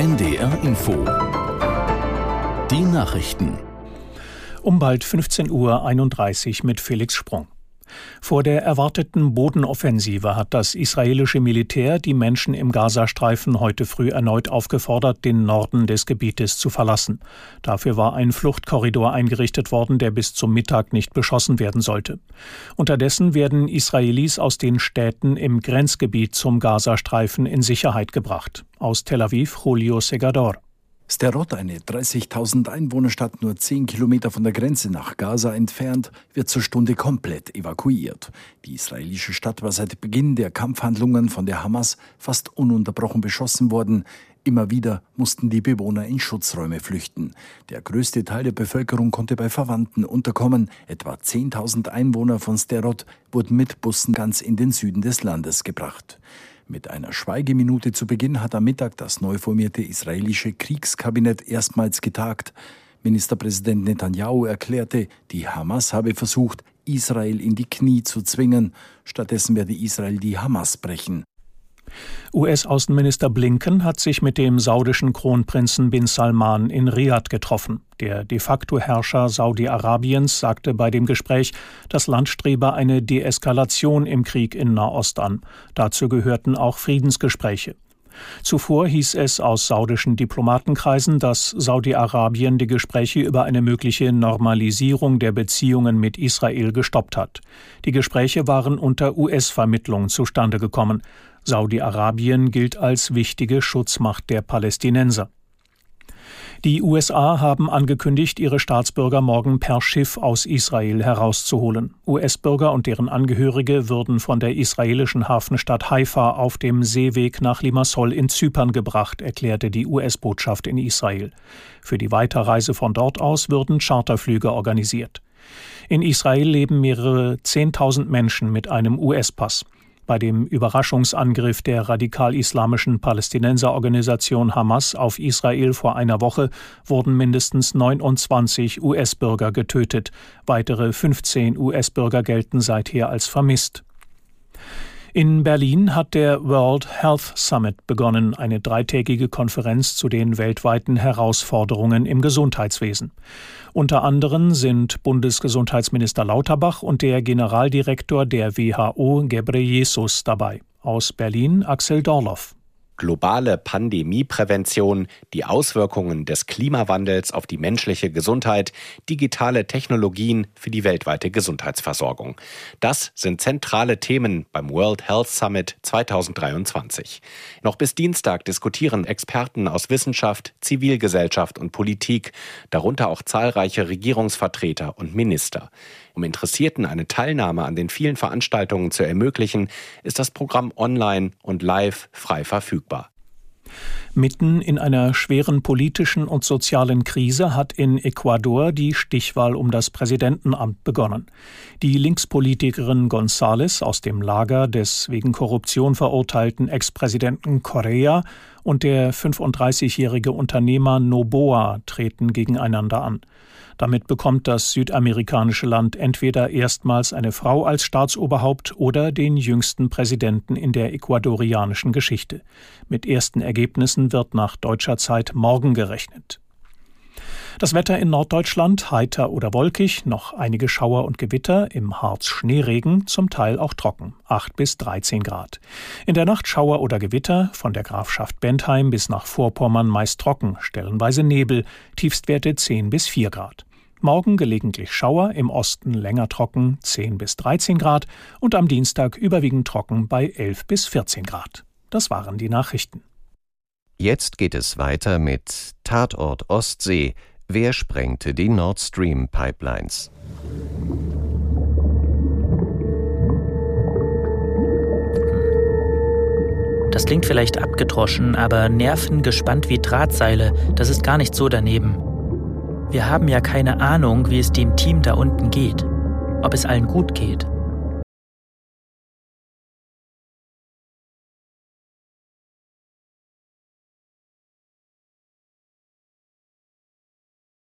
NDR Info. Die Nachrichten. Um bald 15:31 Uhr mit Felix Sprung. Vor der erwarteten Bodenoffensive hat das israelische Militär die Menschen im Gazastreifen heute früh erneut aufgefordert, den Norden des Gebietes zu verlassen. Dafür war ein Fluchtkorridor eingerichtet worden, der bis zum Mittag nicht beschossen werden sollte. Unterdessen werden Israelis aus den Städten im Grenzgebiet zum Gazastreifen in Sicherheit gebracht. Aus Tel Aviv, Julio Segador. Sderot, eine 30.000 Einwohnerstadt nur 10 Kilometer von der Grenze nach Gaza entfernt, wird zur Stunde komplett evakuiert. Die israelische Stadt war seit Beginn der Kampfhandlungen von der Hamas fast ununterbrochen beschossen worden. Immer wieder mussten die Bewohner in Schutzräume flüchten. Der größte Teil der Bevölkerung konnte bei Verwandten unterkommen. Etwa 10.000 Einwohner von Sderot wurden mit Bussen ganz in den Süden des Landes gebracht. Mit einer Schweigeminute zu Beginn hat am Mittag das neu formierte israelische Kriegskabinett erstmals getagt. Ministerpräsident Netanyahu erklärte, die Hamas habe versucht, Israel in die Knie zu zwingen. Stattdessen werde Israel die Hamas brechen. US-Außenminister Blinken hat sich mit dem saudischen Kronprinzen Bin Salman in Riad getroffen. Der de facto Herrscher Saudi-Arabiens sagte bei dem Gespräch, das Land strebe eine Deeskalation im Krieg in Nahost an. Dazu gehörten auch Friedensgespräche. Zuvor hieß es aus saudischen Diplomatenkreisen, dass Saudi-Arabien die Gespräche über eine mögliche Normalisierung der Beziehungen mit Israel gestoppt hat. Die Gespräche waren unter US-Vermittlung zustande gekommen. Saudi-Arabien gilt als wichtige Schutzmacht der Palästinenser. Die USA haben angekündigt, ihre Staatsbürger morgen per Schiff aus Israel herauszuholen. US-Bürger und deren Angehörige würden von der israelischen Hafenstadt Haifa auf dem Seeweg nach Limassol in Zypern gebracht, erklärte die US-Botschaft in Israel. Für die Weiterreise von dort aus würden Charterflüge organisiert. In Israel leben mehrere 10.000 Menschen mit einem US-Pass. Bei dem Überraschungsangriff der radikal-islamischen Palästinenserorganisation Hamas auf Israel vor einer Woche wurden mindestens 29 US-Bürger getötet. Weitere 15 US-Bürger gelten seither als vermisst. In Berlin hat der World Health Summit begonnen, eine dreitägige Konferenz zu den weltweiten Herausforderungen im Gesundheitswesen. Unter anderem sind Bundesgesundheitsminister Lauterbach und der Generaldirektor der WHO, Ghebreyesus, dabei. Aus Berlin, Axel Dorloff. Globale Pandemieprävention, die Auswirkungen des Klimawandels auf die menschliche Gesundheit, digitale Technologien für die weltweite Gesundheitsversorgung. Das sind zentrale Themen beim World Health Summit 2023. Noch bis Dienstag diskutieren Experten aus Wissenschaft, Zivilgesellschaft und Politik, darunter auch zahlreiche Regierungsvertreter und Minister. Um Interessierten eine Teilnahme an den vielen Veranstaltungen zu ermöglichen, ist das Programm online und live frei verfügbar. Mitten in einer schweren politischen und sozialen Krise hat in Ecuador die Stichwahl um das Präsidentenamt begonnen. Die Linkspolitikerin González aus dem Lager des wegen Korruption verurteilten Ex-Präsidenten Correa und der 35-jährige Unternehmer Noboa treten gegeneinander an. Damit bekommt das südamerikanische Land entweder erstmals eine Frau als Staatsoberhaupt oder den jüngsten Präsidenten in der ecuadorianischen Geschichte. Mit ersten Ergebnissen wird nach deutscher Zeit morgen gerechnet. Das Wetter in Norddeutschland heiter oder wolkig, noch einige Schauer und Gewitter, im Harz Schneeregen, zum Teil auch trocken, 8 bis 13 Grad. In der Nacht Schauer oder Gewitter, von der Grafschaft Bentheim bis nach Vorpommern meist trocken, stellenweise Nebel, Tiefstwerte 10 bis 4 Grad. Morgen gelegentlich Schauer, im Osten länger trocken, 10 bis 13 Grad und am Dienstag überwiegend trocken bei 11 bis 14 Grad. Das waren die Nachrichten. Jetzt geht es weiter mit Tatort Ostsee. Wer sprengte die Nord Stream Pipelines? Das klingt vielleicht abgedroschen, aber Nerven gespannt wie Drahtseile, das ist gar nicht so daneben. Wir haben ja keine Ahnung, wie es dem Team da unten geht, ob es allen gut geht.